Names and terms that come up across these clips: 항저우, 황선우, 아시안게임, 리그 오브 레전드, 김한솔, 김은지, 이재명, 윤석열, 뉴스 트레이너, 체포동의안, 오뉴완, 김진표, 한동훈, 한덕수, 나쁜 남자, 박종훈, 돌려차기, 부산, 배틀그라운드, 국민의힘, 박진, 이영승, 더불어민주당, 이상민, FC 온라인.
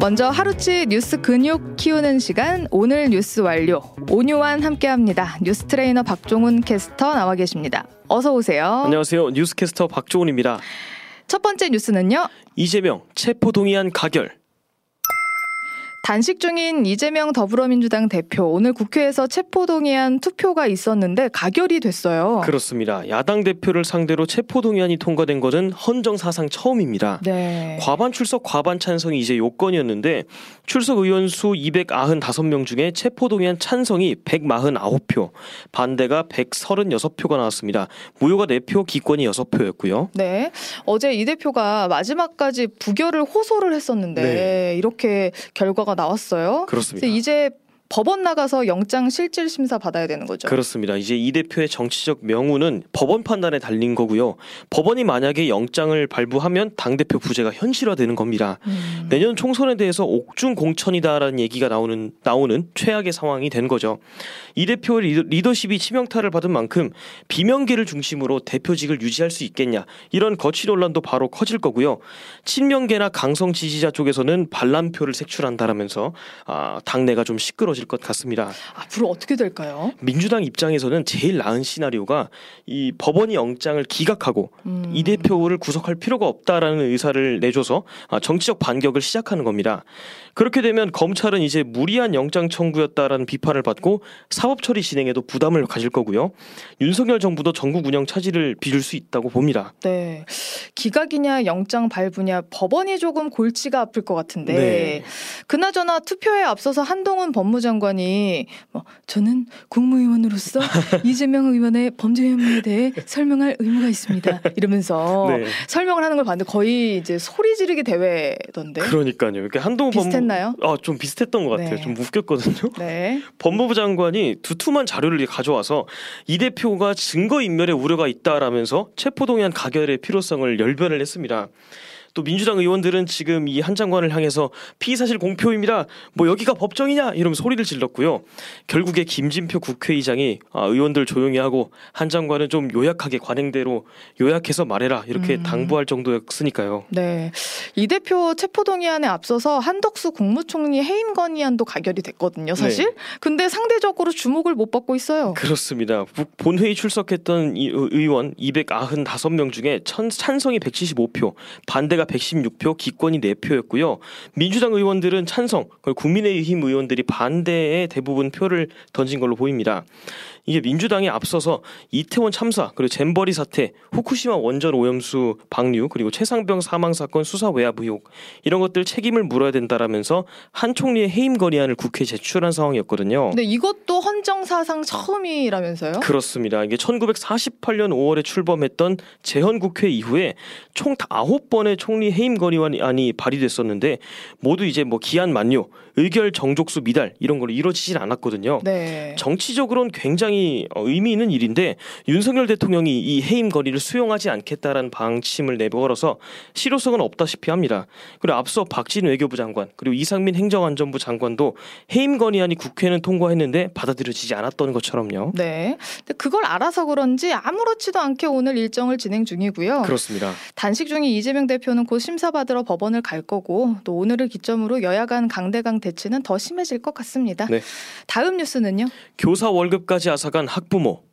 먼저 하루치 뉴스 근육 키우는 시간, 오늘 뉴스 완료. 오뉴완 함께합니다. 뉴스 트레이너 박종훈 캐스터 나와 계십니다. 어서 오세요. 안녕하세요. 뉴스 캐스터 박종훈입니다. 첫 번째 뉴스는요. 이재명 체포동의안 가결. 단식 중인 이재명 더불어민주당 대표, 오늘 국회에서 체포동의안 투표가 있었는데 가결이 됐어요. 그렇습니다. 야당 대표를 상대로 체포동의안이 통과된 것은 헌정사상 처음입니다. 네. 과반 출석 과반 찬성이 이제 요건이었는데 출석 의원 수 295명 중에 체포동의안 찬성이 149표, 반대가 136표가 나왔습니다. 무효가 4표, 기권이 6표였고요. 네. 어제 이 대표가 마지막까지 부결을 호소를 했었는데 네. 이렇게 결과가 나왔어요. 그렇습니다. 이제 법원 나가서 영장 실질 심사 받아야 되는 거죠. 그렇습니다. 이제 이 대표의 정치적 명운은 법원 판단에 달린 거고요. 법원이 만약에 영장을 발부하면 당대표 부재가 현실화되는 겁니다. 내년 총선에 대해서 옥중 공천이다라는 얘기가 나오는 최악의 상황이 된 거죠. 이 대표의 리더십이 치명타를 받은 만큼 비명계를 중심으로 대표직을 유지할 수 있겠냐, 이런 거취 논란도 바로 커질 거고요. 친명계나 강성 지지자 쪽에서는 반란표를 색출한다라면서 당내가 좀 시끄러워집니다. 것 같습니다. 앞으로 어떻게 될까요? 민주당 입장에서는 제일 나은 시나리오가 이 법원이 영장을 기각하고 이 대표를 구속할 필요가 없다라는 의사를 내줘서 정치적 반격을 시작하는 겁니다. 그렇게 되면 검찰은 이제 무리한 영장 청구였다라는 비판을 받고 사법 처리 진행에도 부담을 가질 거고요. 윤석열 정부도 전국 운영 차질을 빚을 수 있다고 봅니다. 네, 기각이냐 영장 발부냐 법원이 조금 골치가 아플 것 같은데 네. 그나저나 투표에 앞서서 한동훈 법무장관이 저는 국무위원으로서 이재명 의원의 범죄 혐의에 대해 설명할 의무가 있습니다. 이러면서 네. 설명을 하는 걸 봤는데 거의 이제 소리 지르기 대회던데. 그러니까요. 이렇게 한동훈 비슷했나요? 좀 비슷했던 것 같아요. 네. 좀 웃겼거든요. 네. 법무부 장관이 두툼한 자료를 가져와서 이 대표가 증거 인멸의 우려가 있다라면서 체포동의안 가결의 필요성을 열변을 했습니다. 또 민주당 의원들은 지금 이 한 장관을 향해서 피의사실 공표입니다. 뭐 여기가 법정이냐 이러면서 소리를 질렀고요. 결국에 김진표 국회의장이 의원들 조용히 하고 한 장관은 좀 요약하게 관행대로 요약해서 말해라 이렇게 당부할 정도였으니까요. 네, 이 대표 체포동의안에 앞서서 한덕수 국무총리 해임 건의안도 가결이 됐거든요. 사실. 네. 근데 상대적으로 주목을 못 받고 있어요. 그렇습니다. 본회의 출석했던 의원 295명 중에 찬성이 175표, 반대가 116표, 기권이 4표였고요. 민주당 의원들은 찬성, 국민의힘 의원들이 반대의 대부분 표를 던진 걸로 보입니다. 이게 민주당이 앞서서 이태원 참사, 그리고 잼버리 사태, 후쿠시마 원전 오염수 방류, 그리고 최상병 사망 사건 수사 외압 의혹, 이런 것들 책임을 물어야 된다라면서 한 총리의 해임 건의안을 국회에 제출한 상황이었거든요. 근데 이것도 헌정사상 처음이라면서요? 그렇습니다. 이게 1948년 5월에 출범했던 재헌국회 이후에 총 9번의 총리 해임 건의안이 발의됐었는데 모두 이제 뭐 기한 만료, 의결 정족수 미달 이런 걸로 이루어지진 않았거든요. 네. 정치적으로는 굉장히 의미 있는 일인데 윤석열 대통령이 이 해임 건의를 수용하지 않겠다라는 방침을 내걸어서 실효성은 없다시피 합니다. 그리고 앞서 박진 외교부 장관 그리고 이상민 행정안전부 장관도 해임 건의안이 국회는 통과했는데 받아들여지지 않았던 것처럼요. 네. 근데 그걸 알아서 그런지 아무렇지도 않게 오늘 일정을 진행 중이고요. 그렇습니다. 단식 중인 이재명 대표는 곧 심사받으러 법원을 갈 거고 또 오늘을 기점으로 여야 간 강대강 대치는 더 심해질 것 같습니다. 네. 다음 뉴스는요. 교사 월급까지 아사 간 학부모.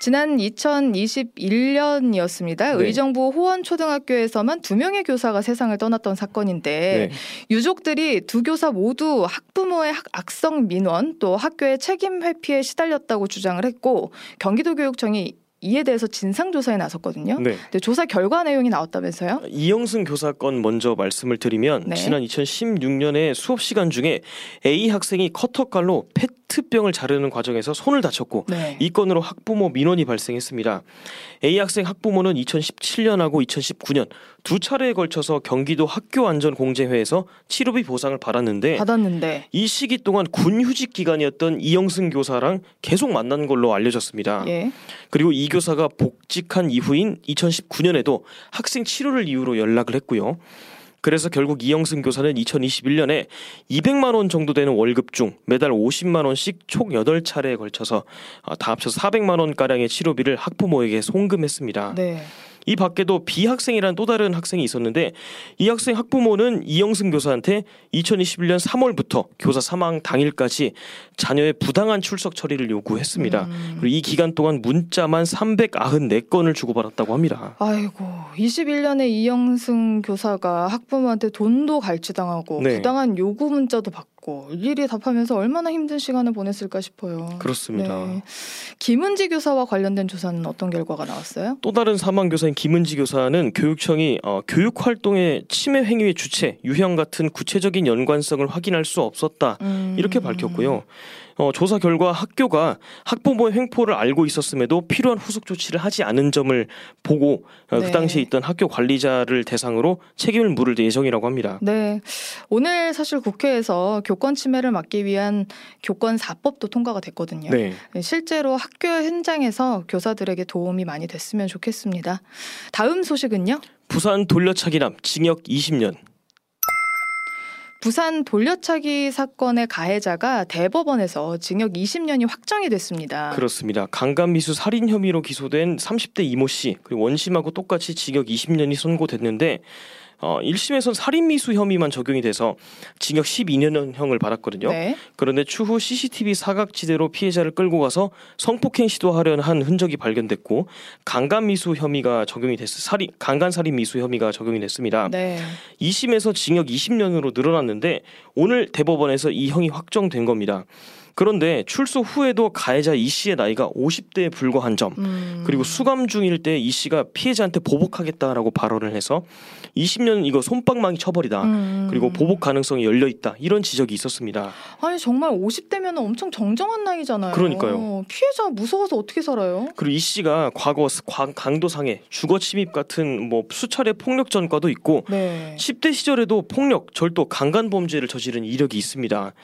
지난 2021년이었습니다. 네. 의정부 호원초등학교에서만 2명의 교사가 세상을 떠났던 사건인데 네. 유족들이 2 교사 모두 학부모의 악성 민원 또 학교의 책임 회피에 시달렸다고 주장을 했고 경기도교육청이 이에 대해서 진상조사에 나섰거든요. 네. 근데 조사 결과 내용이 나왔다면서요? 이영승 교사 건 먼저 말씀을 드리면 네. 지난 2016년에 수업시간 중에 A 학생이 커터칼로 페트병을 자르는 과정에서 손을 다쳤고 네. 이 건으로 학부모 민원이 발생했습니다. A 학생 학부모는 2017년하고 2019년 2차례에 걸쳐서 경기도 학교안전공제회에서 치료비 보상을 받았는데 이 시기 동안 군 휴직 기간이었던 이영승 교사랑 계속 만난 걸로 알려졌습니다. 예. 그리고 이 교사가 복직한 이후인 2019년에도 학생 치료를 이유로 연락을 했고요. 그래서 결국 이영승 교사는 2021년에 200만 원 정도 되는 월급 중 매달 50만 원씩 총 8차례에 걸쳐서 다 합쳐서 400만 원가량의 치료비를 학부모에게 송금했습니다. 네. 이 밖에도 비학생이라는 또 다른 학생이 있었는데 이 학생 학부모는 이영승 교사한테 2021년 3월부터 교사 사망 당일까지 자녀의 부당한 출석 처리를 요구했습니다. 그리고 이 기간 동안 문자만 394건을 주고받았다고 합니다. 아이고, 21년에 이영승 교사가 학부모한테 돈도 갈취당하고 네. 부당한 요구 문자도 받고 일일이 답하면서 얼마나 힘든 시간을 보냈을까 싶어요. 그렇습니다. 네. 김은지 교사와 관련된 조사는 어떤 결과가 나왔어요? 또 다른 사망 교사인 김은지 교사는 교육청이 교육활동의 침해 행위의 주체, 유형 같은 구체적인 연관성을 확인할 수 없었다. 이렇게 밝혔고요. 조사 결과 학교가 학부모의 횡포를 알고 있었음에도 필요한 후속 조치를 하지 않은 점을 보고 네. 그 당시에 있던 학교 관리자를 대상으로 책임을 물을 예정이라고 합니다. 네, 오늘 사실 국회에서 교권 침해를 막기 위한 교권 4법도 통과가 됐거든요. 네. 실제로 학교 현장에서 교사들에게 도움이 많이 됐으면 좋겠습니다. 다음 소식은요? 부산 돌려차기남 징역 20년. 부산 돌려차기 사건의 가해자가 대법원에서 징역 20년이 확정이 됐습니다. 그렇습니다. 강간미수 살인 혐의로 기소된 30대 이모 씨, 그리고 원심하고 똑같이 징역 20년이 선고됐는데 1심에선 살인미수 혐의만 적용이 돼서 징역 12년형을 받았거든요. 네. 그런데 추후 CCTV 사각지대로 피해자를 끌고 가서 성폭행 시도하려는 한 흔적이 발견됐고 강간미수 혐의가 적용이 강간살인미수 혐의가 적용이 됐습니다. 네. 2심에서 징역 20년으로 늘어났는데 오늘 대법원에서 이 형이 확정된 겁니다. 그런데 출소 후에도 가해자 이 씨의 나이가 50대에 불과한 점 그리고 수감 중일 때 이 씨가 피해자한테 보복하겠다라고 발언을 해서 20년 이거 솜방망이 처벌이다. 그리고 보복 가능성이 열려있다. 이런 지적이 있었습니다. 아니 정말 50대면 엄청 정정한 나이잖아요. 그러니까요. 피해자 무서워서 어떻게 살아요? 그리고 이 씨가 과거 강도상해, 주거침입 같은 수차례 폭력 전과도 있고 네. 10대 시절에도 폭력, 절도, 강간 범죄를 저지른 이력이 있습니다.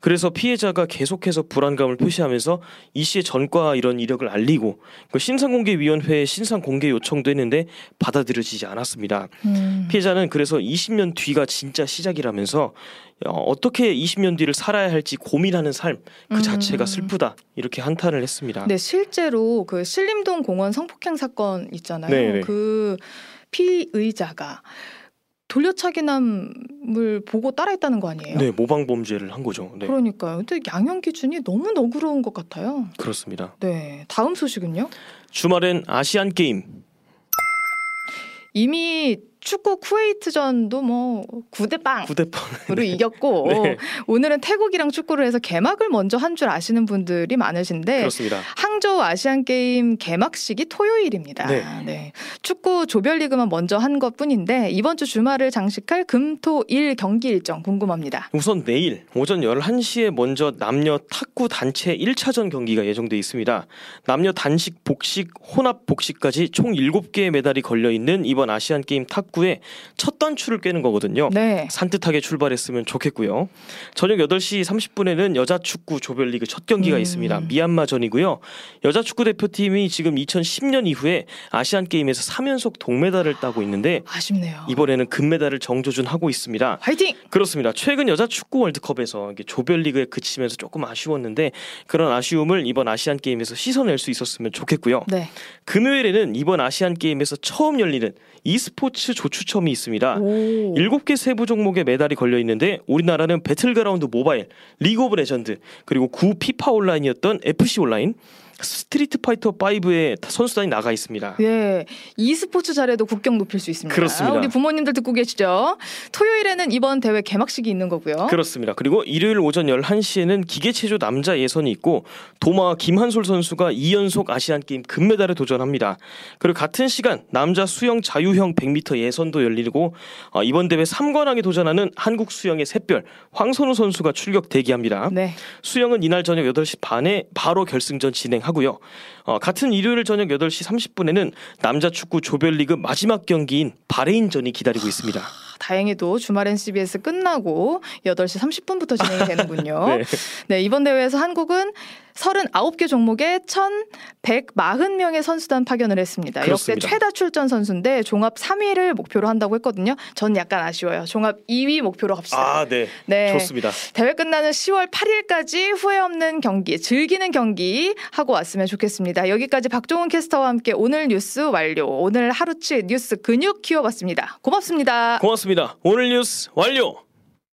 그래서 피해자가 계속해서 불안감을 표시하면서 이 씨의 전과 이런 이력을 알리고 신상공개위원회에 신상공개 요청도 했는데 받아들여지지 않았습니다. 피해자는 그래서 20년 뒤가 진짜 시작이라면서 어떻게 20년 뒤를 살아야 할지 고민하는 삶 그 자체가 슬프다 이렇게 한탄을 했습니다. 네, 실제로 그 신림동 공원 성폭행 사건 있잖아요. 네네. 그 피의자가 돌려차기남을 보고 따라했다는 거 아니에요? 네, 모방 범죄를 한 거죠. 네. 그러니까요. 근데 양형 기준이 너무 너그러운 것 같아요. 그렇습니다. 네, 다음 소식은요? 주말엔 아시안게임. 이미 축구 쿠웨이트전도 9대 0으로 이겼고 네. 오늘은 태국이랑 축구를 해서 개막을 먼저 한 줄 아시는 분들이 많으신데 그렇습니다. 항저우 아시안게임 개막식이 토요일입니다. 네. 네. 축구 조별리그만 먼저 한 것뿐인데 이번 주 주말을 장식할 금토일 경기 일정 궁금합니다. 우선 내일 오전 11시에 먼저 남녀 탁구 단체 1차전 경기가 예정돼 있습니다. 남녀 단식, 복식, 혼합 복식까지 총 7개의 메달이 걸려있는 이번 아시안게임 탁구 첫 단추를 꿰는 거거든요. 네. 산뜻하게 출발했으면 좋겠고요. 저녁 8시 30분에는 여자축구 조별리그 첫 경기가 있습니다. 미얀마전이고요. 여자축구 대표팀이 지금 2010년 이후에 아시안게임에서 3연속 동메달을 따고 있는데 아쉽네요. 이번에는 금메달을 정조준하고 있습니다. 화이팅! 그렇습니다. 최근 여자축구 월드컵에서 조별리그에 그치면서 조금 아쉬웠는데 그런 아쉬움을 이번 아시안게임에서 씻어낼 수 있었으면 좋겠고요. 네. 금요일에는 이번 아시안게임에서 처음 열리는 e스포츠 조추첨이 있습니다. 7개 세부 종목의 메달이 걸려있는데 우리나라는 배틀그라운드 모바일, 리그 오브 레전드, 그리고 구 피파 온라인이었던 FC 온라인, 스트리트 파이터 5의 선수단이 나가 있습니다. 예, e스포츠 자리도 국경 높일 수 있습니다. 그렇습니다. 우리 부모님들 듣고 계시죠? 토요일에는 이번 대회 개막식이 있는 거고요. 그렇습니다. 그리고 일요일 오전 11시에는 기계체조 남자 예선이 있고 도마 김한솔 선수가 2연속 아시안게임 금메달에 도전합니다. 그리고 같은 시간 남자 수영 자유형 100m 예선도 열리고 이번 대회 3관왕에 도전하는 한국 수영의 샛별 황선우 선수가 출격 대기합니다. 네. 수영은 이날 저녁 8시 반에 바로 결승전 진행합니다. 하고요. 같은 일요일 저녁 8시 30분에는 남자 축구 조별리그 마지막 경기인 바레인전이 기다리고 있습니다. 다행히도 주말엔 CBS 끝나고 8시 30분부터 진행이 되는군요. 네. 네, 이번 대회에서 한국은 39개 종목에 1,140명의 선수단 파견을 했습니다. 그렇습니다. 역대 최다 출전 선수인데 종합 3위를 목표로 한다고 했거든요. 전 약간 아쉬워요. 종합 2위 목표로 합시다. 아, 네. 네. 좋습니다. 대회 끝나는 10월 8일까지 후회 없는 경기, 즐기는 경기 하고 왔으면 좋겠습니다. 여기까지 박종훈 캐스터와 함께 오늘 뉴스 완료. 오늘 하루치 뉴스 근육 키워봤습니다. 고맙습니다. 고맙습니다. 오늘 뉴스 완료.